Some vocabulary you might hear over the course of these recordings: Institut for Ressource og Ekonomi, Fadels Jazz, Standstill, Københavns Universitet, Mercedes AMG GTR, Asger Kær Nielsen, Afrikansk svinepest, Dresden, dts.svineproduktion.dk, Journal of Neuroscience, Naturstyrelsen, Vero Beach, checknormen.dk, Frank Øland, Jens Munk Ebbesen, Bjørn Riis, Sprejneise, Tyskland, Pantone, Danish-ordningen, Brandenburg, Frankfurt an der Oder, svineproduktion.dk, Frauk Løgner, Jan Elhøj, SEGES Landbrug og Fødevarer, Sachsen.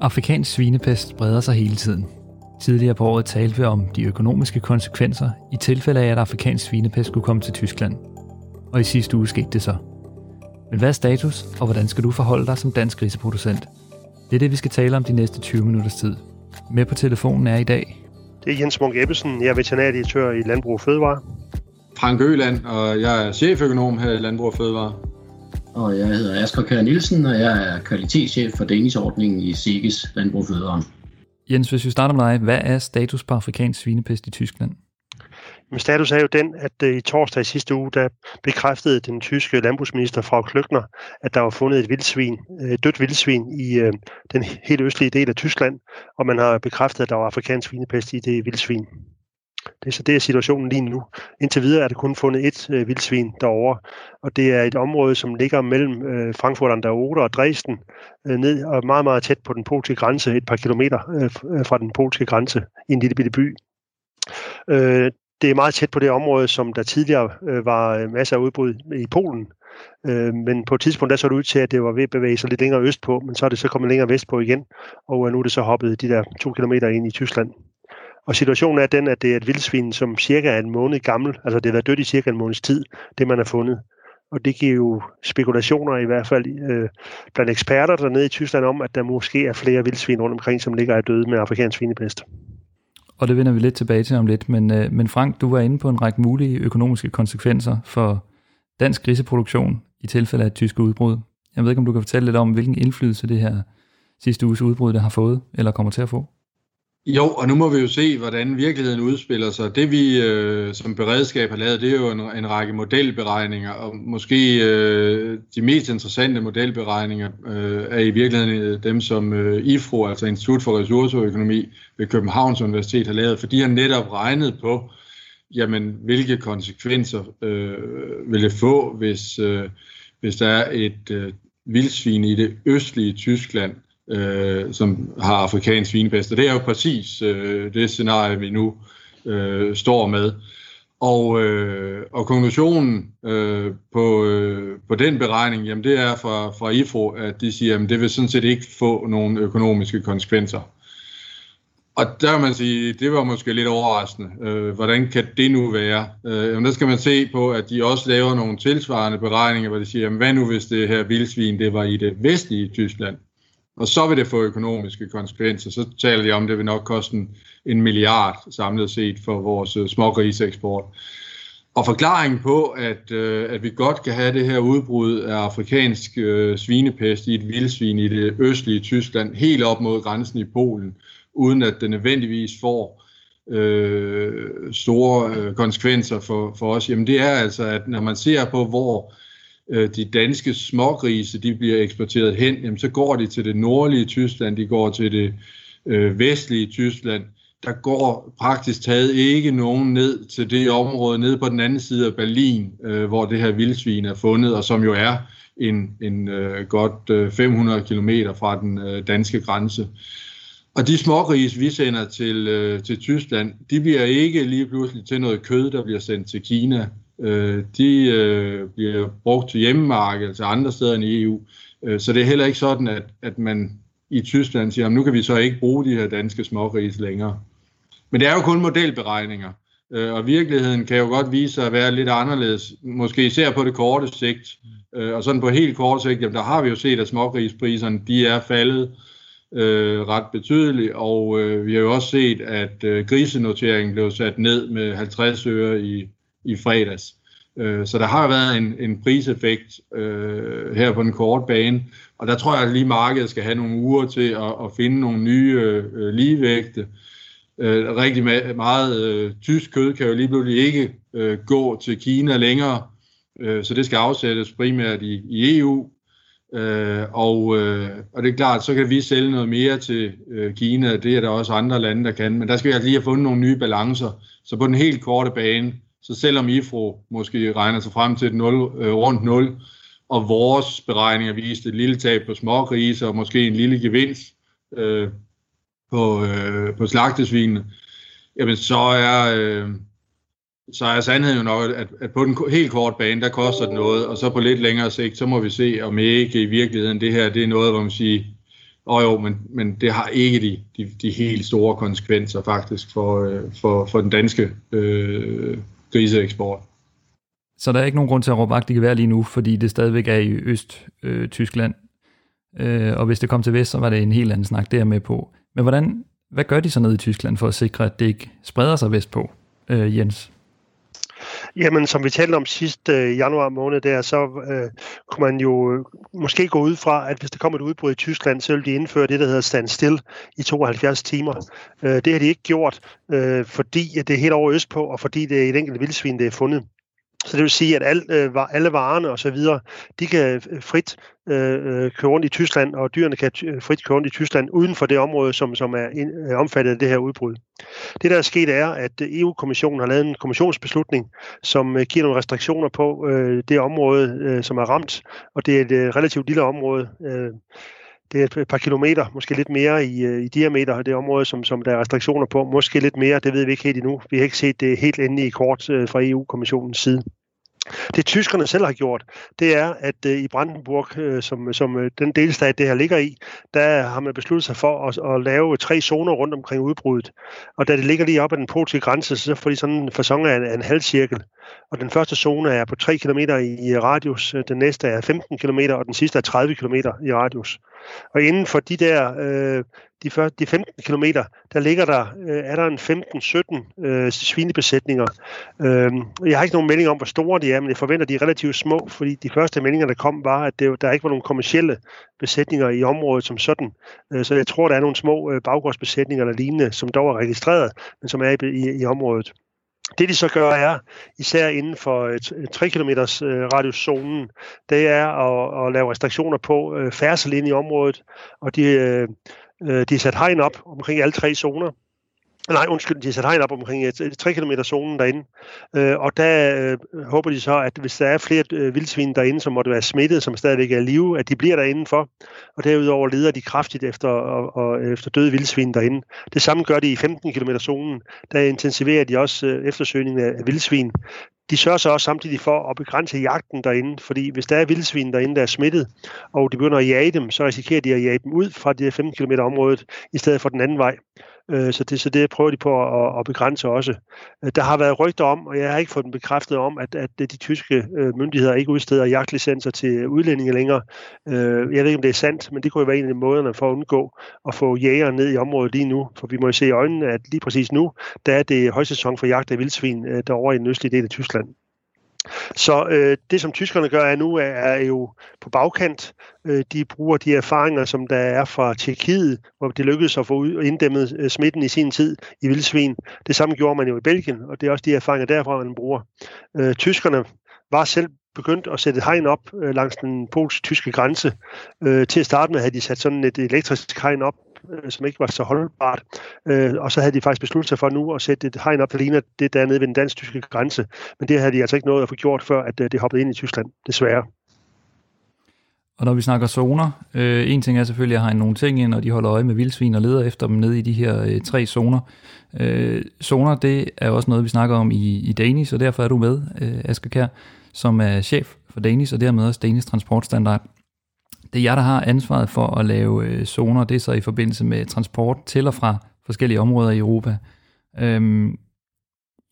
Afrikansk svinepest breder sig hele tiden. Tidligere på året talte vi om de økonomiske konsekvenser i tilfælde af, at afrikansk svinepest kunne komme til Tyskland. Og i sidste uge skete det så. Men hvad er status, og hvordan skal du forholde dig som dansk griseproducent? Det er det, vi skal tale om de næste 20 minutters tid. Med på telefonen er i dag... Det er Jens Munk Ebbesen, jeg er veterinærdirektør i Landbrug og Fødevarer. Frank Øland, og jeg er cheføkonom her i Landbrug og Fødevarer. Og jeg hedder Asger Kær Nielsen, og jeg er kvalitetschef for Danish-ordningen i SEGES Landbrug og Fødevarer. Jens, hvis vi starter med dig, hvad er status på afrikansk svinepest i Tyskland? Men status er jo den, at i torsdag i sidste uge, der bekræftede den tyske landbrugsminister Frauk Løgner, at der var fundet et dødt vildsvin i den helt østlige del af Tyskland, og man har bekræftet, at der var afrikansk svinepest i det vildsvin. Det er situationen lige nu. Indtil videre er der kun fundet et vildsvin derovre, og det er et område, som ligger mellem Frankfurt an der Oder og Dresden, ned og meget, meget tæt på den polske grænse, et par kilometer fra den polske grænse i en lille bitte by. Det er meget tæt på det område, som der tidligere var masser af udbrud i Polen. Men på et tidspunkt der så det ud til, at det var ved at bevæge sig lidt længere østpå, men så er det så kommet længere vestpå igen, og nu er det så hoppet de der 2 kilometer ind i Tyskland. Og situationen er den, at det er et vildsvin, som cirka er en måned gammel, altså det har været dødt i cirka en måneds tid, det man har fundet. Og det giver jo spekulationer i hvert fald blandt eksperter dernede i Tyskland om, at der måske er flere vildsvin rundt omkring, som ligger og er døde med afrikansk svinepest. Og det vender vi lidt tilbage til om lidt, men Frank, du var inde på en række mulige økonomiske konsekvenser for dansk griseproduktion i tilfælde af et tysk udbrud. Jeg ved ikke, om du kan fortælle lidt om, hvilken indflydelse det her sidste uges udbrud det har fået, eller kommer til at få? Jo, og nu må vi jo se, hvordan virkeligheden udspiller sig. Det vi som beredskab har lavet, det er jo en række modelberegninger, og måske de mest interessante modelberegninger er i virkeligheden dem, som IFRO, altså Institut for Ressource og Økonomi ved Københavns Universitet, har lavet, for de har netop regnet på, jamen, hvilke konsekvenser vil det få, hvis der er et vildsvin i det østlige Tyskland, som har afrikansk svinepest. Og det er jo præcis det scenarie, vi nu står med. Og konklusionen på den beregning, jamen det er fra IFRO, at de siger, at det vil sådan set ikke få nogle økonomiske konsekvenser. Og der vil man sige, det var måske lidt overraskende. Hvordan kan det nu være? Der skal man se på, at de også laver nogle tilsvarende beregninger, hvor de siger, jamen hvad nu hvis det her vildsvin, det var i det vestlige Tyskland? Og så vil det få økonomiske konsekvenser. Så taler de om, at det vil nok koste 1 milliard samlet set for vores smågriseksport. Og forklaringen på, at vi godt kan have det her udbrud af afrikansk svinepest i et vildsvin i det østlige Tyskland, helt op mod grænsen i Polen, uden at det nødvendigvis får store konsekvenser for os, jamen det er altså, at når man ser på, hvor de danske smågrise, de bliver eksporteret hen, jamen så går de til det nordlige Tyskland, de går til det vestlige Tyskland. Der går praktisk taget ikke nogen ned til det område, nede på den anden side af Berlin, hvor det her vildsvin er fundet, og som jo er en godt 500 kilometer fra den danske grænse. Og de smågrise, vi sender til Tyskland, de bliver ikke lige pludselig til noget kød, der bliver sendt til Kina. De bliver brugt til hjemmemarkedet, til andre steder end i EU. Så det er heller ikke sådan, at man i Tyskland siger, nu kan vi så ikke bruge de her danske smågrise længere. Men det er jo kun modelberegninger, og virkeligheden kan jo godt vise sig at være lidt anderledes, måske især på det korte sigt. Og sådan på helt kort sigt, jamen, der har vi jo set, at smågrispriserne, de er faldet ret betydeligt, og vi har jo også set, at grisenoteringen blev sat ned med 50 øre i fredags. Så der har været en priseffekt her på den korte bane, og der tror jeg, at lige markedet skal have nogle uger til at finde nogle nye ligevægte. Rigtig meget tysk kød kan jo lige pludselig ikke gå til Kina længere, så det skal afsættes primært i EU. Og det er klart, så kan vi sælge noget mere til Kina, det er der også andre lande, der kan, men der skal vi altså lige have fundet nogle nye balancer. Så på den helt korte bane, så selvom IFRO måske regner sig frem til et rundt 0, og vores beregninger viste et lille tab på smågrise og måske en lille gevinst på slagtesvinene, jamen så er så er sandheden jo nok, at på den helt kort bane, der koster det noget, og så på lidt længere sigt, så må vi se, om ikke i virkeligheden det her, det er noget, hvor man siger, men det har ikke de helt store konsekvenser faktisk for den danske griseeksport. Så der er ikke nogen grund til at råbe vagt i gevær lige nu, fordi det stadigvæk er i Øst-Tyskland. Og hvis det kom til vest, så var det en helt anden snak, der med på. Men hvad gør de så nede i Tyskland for at sikre, at det ikke spreder sig vestpå, Jens? Jamen, som vi talte om sidst januar måned der, så kunne man jo måske gå ud fra, at hvis der kommer et udbrud i Tyskland, så vil de indføre det, der hedder Standstill i 72 timer. Det har de ikke gjort, fordi det er helt over østpå, og fordi det er et enkelt vildsvin, det er fundet. Så det vil sige, at alle varerne og så videre, de kan frit køre rundt i Tyskland, og dyrene kan frit køre rundt i Tyskland uden for det område, som er omfattet af det her udbrud. Det, der er sket, er, at EU-kommissionen har lavet en kommissionsbeslutning, som giver nogle restriktioner på det område, som er ramt, og det er et relativt lille område. Det er et par kilometer, måske lidt mere i diameter af det område, som der er restriktioner på. Måske lidt mere, det ved vi ikke helt endnu. Vi har ikke set det helt endelige kort fra EU-kommissionens side. Det tyskerne selv har gjort, det er, at i Brandenburg, som den delstat, det her ligger i, der har man besluttet sig for at lave 3 zoner rundt omkring udbruddet. Og da det ligger lige op ad den polske grænse, så får de sådan en facon af en halvcirkel. Og den første zone er på 3 km i radius, den næste er 15 km, og den sidste er 30 km i radius. Og inden for de der... De 15 kilometer, der ligger er der en 15-17 svinebesætninger. Jeg har ikke nogen melding om, hvor store de er, men jeg forventer, de er relativt små, fordi de første meldinger, der kom, var, at der ikke var nogen kommercielle besætninger i området som sådan. Så jeg tror, der er nogle små baggårdsbesætninger eller lignende, som dog er registreret, men som er i området. Det, de så gør, er, især inden for 3 km radiuszonen, det er at lave restriktioner på færdsel ind i området, og de er sat hegn op omkring alle 3 zoner. De er sat hegn op omkring 3 km zonen derinde. Og der håber de så, at hvis der er flere vildsvin derinde, som måtte være smittet, som stadigvæk er i live, at de bliver derinde for. Og derudover leder de kraftigt efter døde vildsvin derinde. Det samme gør de i 15 km zonen. Der intensiverer de også eftersøgningen af vildsvin. De sørger så også samtidig for at begrænse jagten derinde, fordi hvis der er vildsvin derinde, der er smittet, og de begynder at jage dem, så risikerer de at jage dem ud fra det 5 km området, i stedet for den anden vej. Så det prøver de på at begrænse også. Der har været rygter om, og jeg har ikke fået den bekræftet om, at de tyske myndigheder ikke udsteder jagtlicenser til udlændinge længere. Jeg ved ikke, om det er sandt, men det kunne jo være en af måderne for at undgå at få jæger ned i området lige nu. For vi må jo se i øjnene, at lige præcis nu, der er det højsæson for jagt af vildsvin derovre i den østlige del af Tyskland. Så det, som tyskerne gør nu, er jo på bagkant. De bruger de erfaringer, som der er fra Tjekkiet, hvor det lykkedes at få inddæmmet smitten i sin tid i vildsvin. Det samme gjorde man jo i Belgien, og det er også de erfaringer derfra, man bruger. Tyskerne var selv begyndt at sætte hegn op langs den polsk-tyske grænse. Til at starte med havde de sat sådan et elektrisk hegn op, som ikke var så holdbart. Og så havde de faktisk besluttet sig for nu at sætte et hegn op, der ligner det, der er nede ved den dansk-tyske grænse. Men det havde de altså ikke nået at få gjort, før at det hoppede ind i Tyskland, desværre. Og når vi snakker zoner, en ting er selvfølgelig at hegne nogle ting ind, og de holder øje med vildsvin og leder efter dem nede i de her 3 zoner. Zoner, det er også noget, vi snakker om i Danish, og derfor er du med, Asger Kær, som er chef for Danish, og dermed også Danish Transportstandard. Det er jer, der har ansvaret for at lave zoner, det er så i forbindelse med transport til og fra forskellige områder i Europa.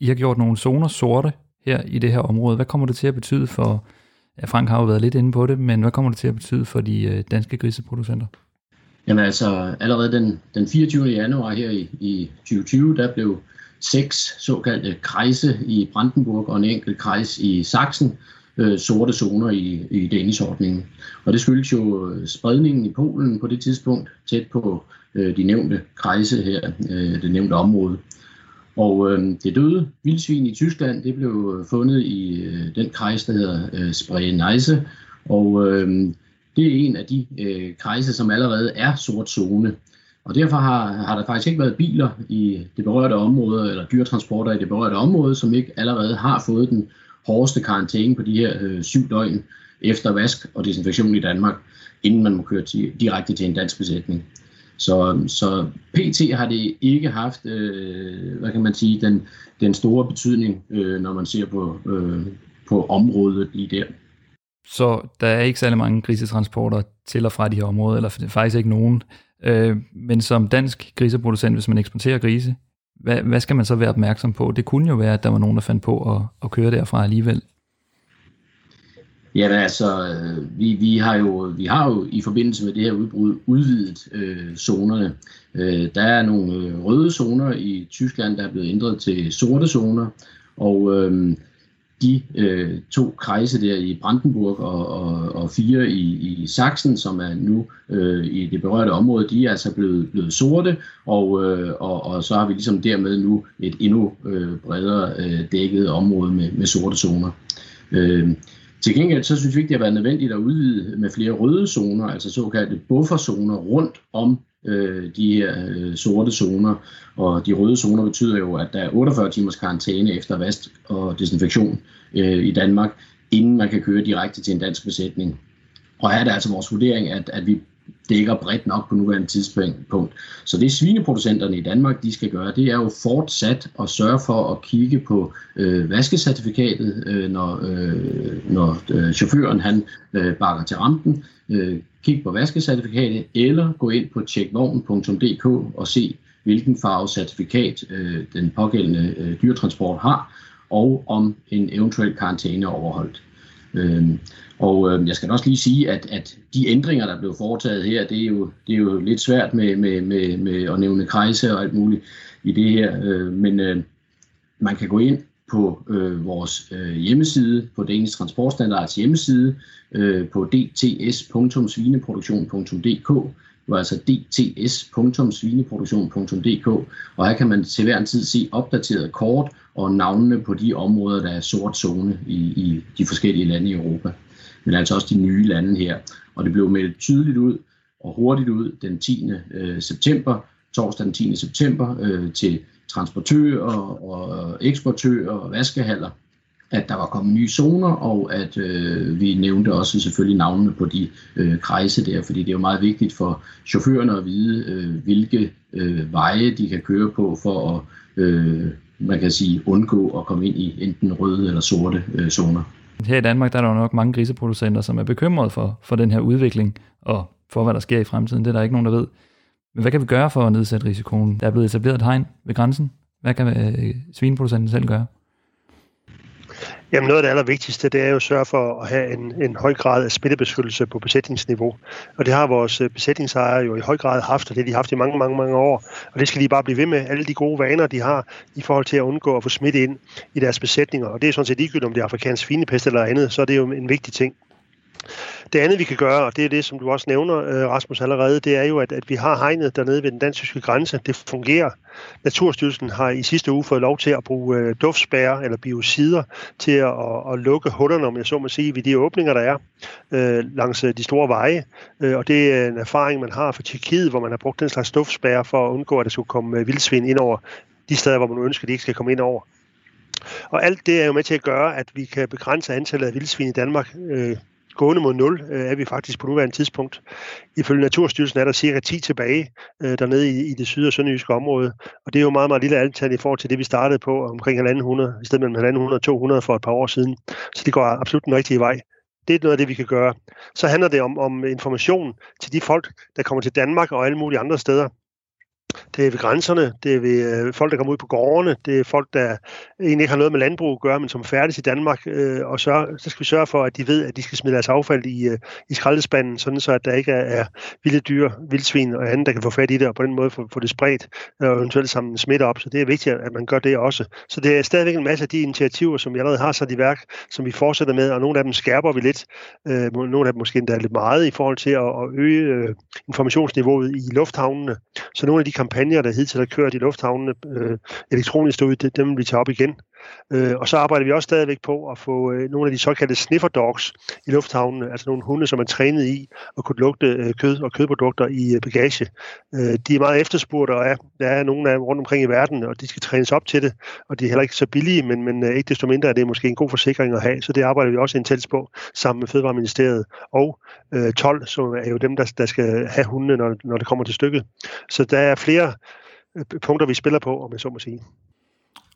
I har gjort nogle zoner sorte her i det her område. Hvad kommer det til at betyde for, ja, Frank har jo været lidt inde på det, men hvad kommer det til at betyde for de danske griseproducenter? Jamen altså, allerede den 24. januar her i 2020, der blev 6 såkaldte kreise i Brandenburg og en enkelt kreis i Sachsen sorte zoner i Danish-ordningen. Og det skyldes jo spredningen i Polen på det tidspunkt, tæt på de nævnte kreise her, det nævnte område. Og det døde vildsvin i Tyskland, det blev fundet i den kreis, der hedder Sprejneise. Og det er en af de kreise, som allerede er sort zone. Og derfor har der faktisk ikke været biler i det berørte område, eller dyretransporter i det berørte område, som ikke allerede har fået den hårdeste karantæne på de her 7 døgn efter vask og desinfektion i Danmark, inden man må køre direkte til en dansk besætning. Så PT har det ikke haft, hvad kan man sige, den store betydning, når man ser på området lige der. Så der er ikke særlig mange grisetransporter til og fra de her områder, eller faktisk ikke nogen. Men som dansk griseproducent, hvis man eksporterer grise, hvad skal man så være opmærksom på? Det kunne jo være, at der var nogen, der fandt på at køre derfra alligevel. Ja, altså, vi har jo i forbindelse med det her udbrud udvidet zonerne. Der er nogle røde zoner i Tyskland, der er blevet ændret til sorte zoner, og de to kredse der i Brandenburg og fire i Sachsen, som er nu i det berørte område, de er altså blevet sorte, og så har vi ligesom dermed nu et endnu bredere dækket område med sorte zoner. Til gengæld så synes vi ikke, det har været nødvendigt at udvide med flere røde zoner, altså såkaldte bufferzoner rundt om de her sorte zoner. Og de røde zoner betyder jo, at der er 48 timers karantæne efter vask og desinfektion i Danmark, inden man kan køre direkte til en dansk besætning. Og her er det altså vores vurdering, at vi dækker bredt nok på nuværende tidspunkt. Så det svineproducenterne i Danmark, de skal gøre, det er jo fortsat at sørge for at kigge på vaskecertifikatet, når chaufføren han bakker til rampen. Kig på vaskecertifikatet, eller gå ind på checknormen.dk og se, hvilken farve certifikat den pågældende dyretransport har, og om en eventuel karantæne er overholdt. Og jeg skal også lige sige, at de ændringer, der blev foretaget her, det er jo lidt svært med at nævne kredse og alt muligt i det her, men man kan gå ind på vores hjemmeside, på Danish Transportstandards hjemmeside, på dts.svineproduktion.dk, altså dts.svineproduktion.dk, og her kan man til hver en tid se opdateret kort og navnene på de områder, der er sort zone i de forskellige lande i Europa, men altså også de nye lande her. Og det blev meldt tydeligt ud og hurtigt ud den 10. september, torsdag den 10. september, til transportører og eksportører og vaskehaller, at der var kommet nye zoner, og at vi nævnte også selvfølgelig navnene på de kredse der, fordi det er jo meget vigtigt for chaufførerne at vide, hvilke veje de kan køre på for at man kan sige, undgå at komme ind i enten røde eller sorte zoner. Her i Danmark der er der jo nok mange griseproducenter, som er bekymrede for den her udvikling og for, hvad der sker i fremtiden. Det er der ikke nogen, der ved. Men hvad kan vi gøre for at nedsætte risikoen? Der er blevet etableret et hegn ved grænsen. Hvad kan svineproducenten selv gøre? Jamen noget af det allervigtigste, det er jo at sørge for at have en høj grad af smittebeskyttelse på besætningsniveau. Og det har vores besætningsejere jo i høj grad haft, og det har de haft i mange, mange, mange år. Og det skal de bare blive ved med, alle de gode vaner, de har, i forhold til at undgå at få smitte ind i deres besætninger. Og det er sådan set ligegyldigt, om det er afrikansk svinepest eller andet, så er det jo en vigtig ting. Det andet, vi kan gøre, og det er det, som du også nævner, Rasmus, allerede, det er jo, at vi har hegnet dernede ved den dansk-tyske grænse. Det fungerer. Naturstyrelsen har i sidste uge fået lov til at bruge duftspærre eller biocider til at lukke hullerne, om jeg så må sige, ved de åbninger, der er langs de store veje. Og det er en erfaring, man har fra Tjekkiet, hvor man har brugt den slags duftspærre for at undgå, at der skulle komme vildsvin ind over de steder, hvor man ønsker, de ikke skal komme ind over. Og alt det er jo med til at gøre, at vi kan begrænse antallet af vildsvin i Danmark. Gående mod 0 er vi faktisk på nuværende tidspunkt. Ifølge Naturstyrelsen er der cirka 10 tilbage dernede i det syd- og sønderjyske område. Og det er jo meget, meget lille antal i forhold til det, vi startede på omkring 1.500, i stedet mellem 1.500 og 200 for et par år siden. Så det går absolut den rigtige vej. Det er noget af det, vi kan gøre. Så handler det om information til de folk, der kommer til Danmark og alle mulige andre steder. Det er ved grænserne, det er ved folk, der kommer ud på gårdene, det er folk, der egentlig ikke har noget med landbrug at gøre, men som færdes i Danmark, og så skal vi sørge for, at de ved, at de skal smide deres affald i skraldespanden, sådan så, at der ikke er vilde dyr, vildsvin og andet, der kan få fat i det, og på den måde få det spredt, og eventuelt samle smitte op, så det er vigtigt, at man gør det også. Så det er stadigvæk en masse af de initiativer, som vi allerede har sat i værk, som vi fortsætter med, og nogle af dem skærper vi lidt, nogle af dem måske endda lidt meget, i forhold til at øge informationsniveauet i lufthavnene, så nogle af de kampagner, der hidtil har kørt i lufthavnene elektronisk ud, dem vil vi tage op igen. Og så arbejder vi også stadigvæk på at få nogle af de såkaldte sniffer dogs i lufthavnene, altså nogle hunde, som er trænet i at kunne lugte kød og kødprodukter i bagage. De er meget efterspurgte, og der er nogle af dem rundt omkring i verden, og de skal trænes op til det, og de er heller ikke så billige, men ikke desto mindre er det måske en god forsikring at have, så det arbejder vi også intens på sammen med Fødevareministeriet og 12, som er jo dem, der skal have hundene, når det kommer til stykket. Så der er flere punkter, vi spiller på, om jeg så må sige.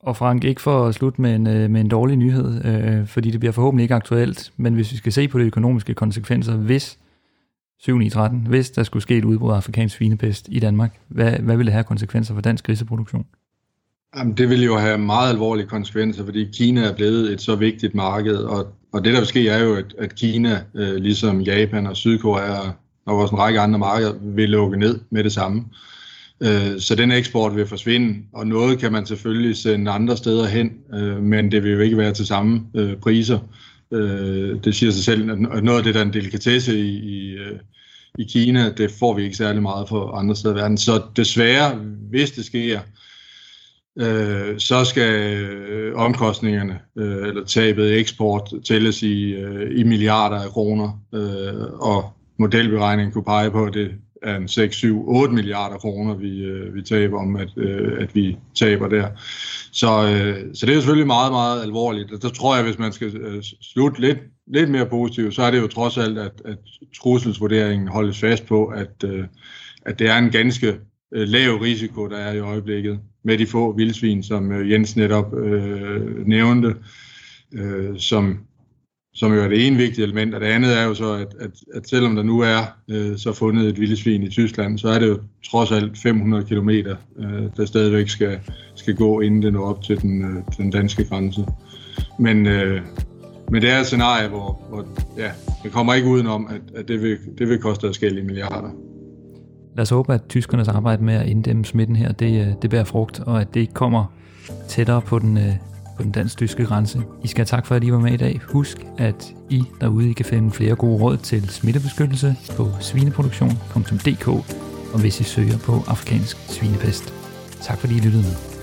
Og Frank, ikke for at slutte med en dårlig nyhed, fordi det bliver forhåbentlig ikke aktuelt, men hvis vi skal se på de økonomiske konsekvenser, hvis der skulle ske et udbrud af afrikansk svinepest i Danmark, hvad ville det have konsekvenser for dansk griseproduktion? Jamen, det vil jo have meget alvorlige konsekvenser, fordi Kina er blevet et så vigtigt marked, og det der vil ske er jo, at Kina, ligesom Japan og Sydkorea og også en række andre markeder, vil lukke ned med det samme. Så den eksport vil forsvinde, og noget kan man selvfølgelig sende andre steder hen, men det vil jo ikke være til samme priser. Det siger sig selv, at noget af det, der er en delikatesse i Kina, det får vi ikke særlig meget for andre steder i verden. Så desværre, hvis det sker, så skal omkostningerne eller tabet eksport tælles i milliarder af kroner, og modelberegningen kunne pege på, at det er 6-7-8 milliarder kroner, vi taber om, at vi taber der. Så det er jo selvfølgelig meget, meget alvorligt. Og der tror jeg, hvis man skal slutte lidt mere positivt, så er det jo trods alt, at trusselsvurderingen holdes fast på, at det er en ganske lav risiko, der er i øjeblikket med de få vildsvin, som Jens netop nævnte, som jo er det ene vigtige element, og det andet er jo så, at selvom der nu er så fundet et vildsvin i Tyskland, så er det jo trods alt 500 kilometer, der stadigvæk skal gå, inden det når op til den danske grænse. Men det er et scenarie, hvor man kommer ikke udenom, at det vil koste adskillige milliarder. Lad os håbe, at tyskernes arbejde med at inddæmme smitten her, det bærer frugt, og at det ikke kommer tættere på den dansk-tyske grænse. I skal have tak for, at I var med i dag. Husk, at I derude kan finde flere gode råd til smittebeskyttelse på svineproduktion.dk, og hvis I søger på afrikansk svinepest. Tak fordi I lyttede med.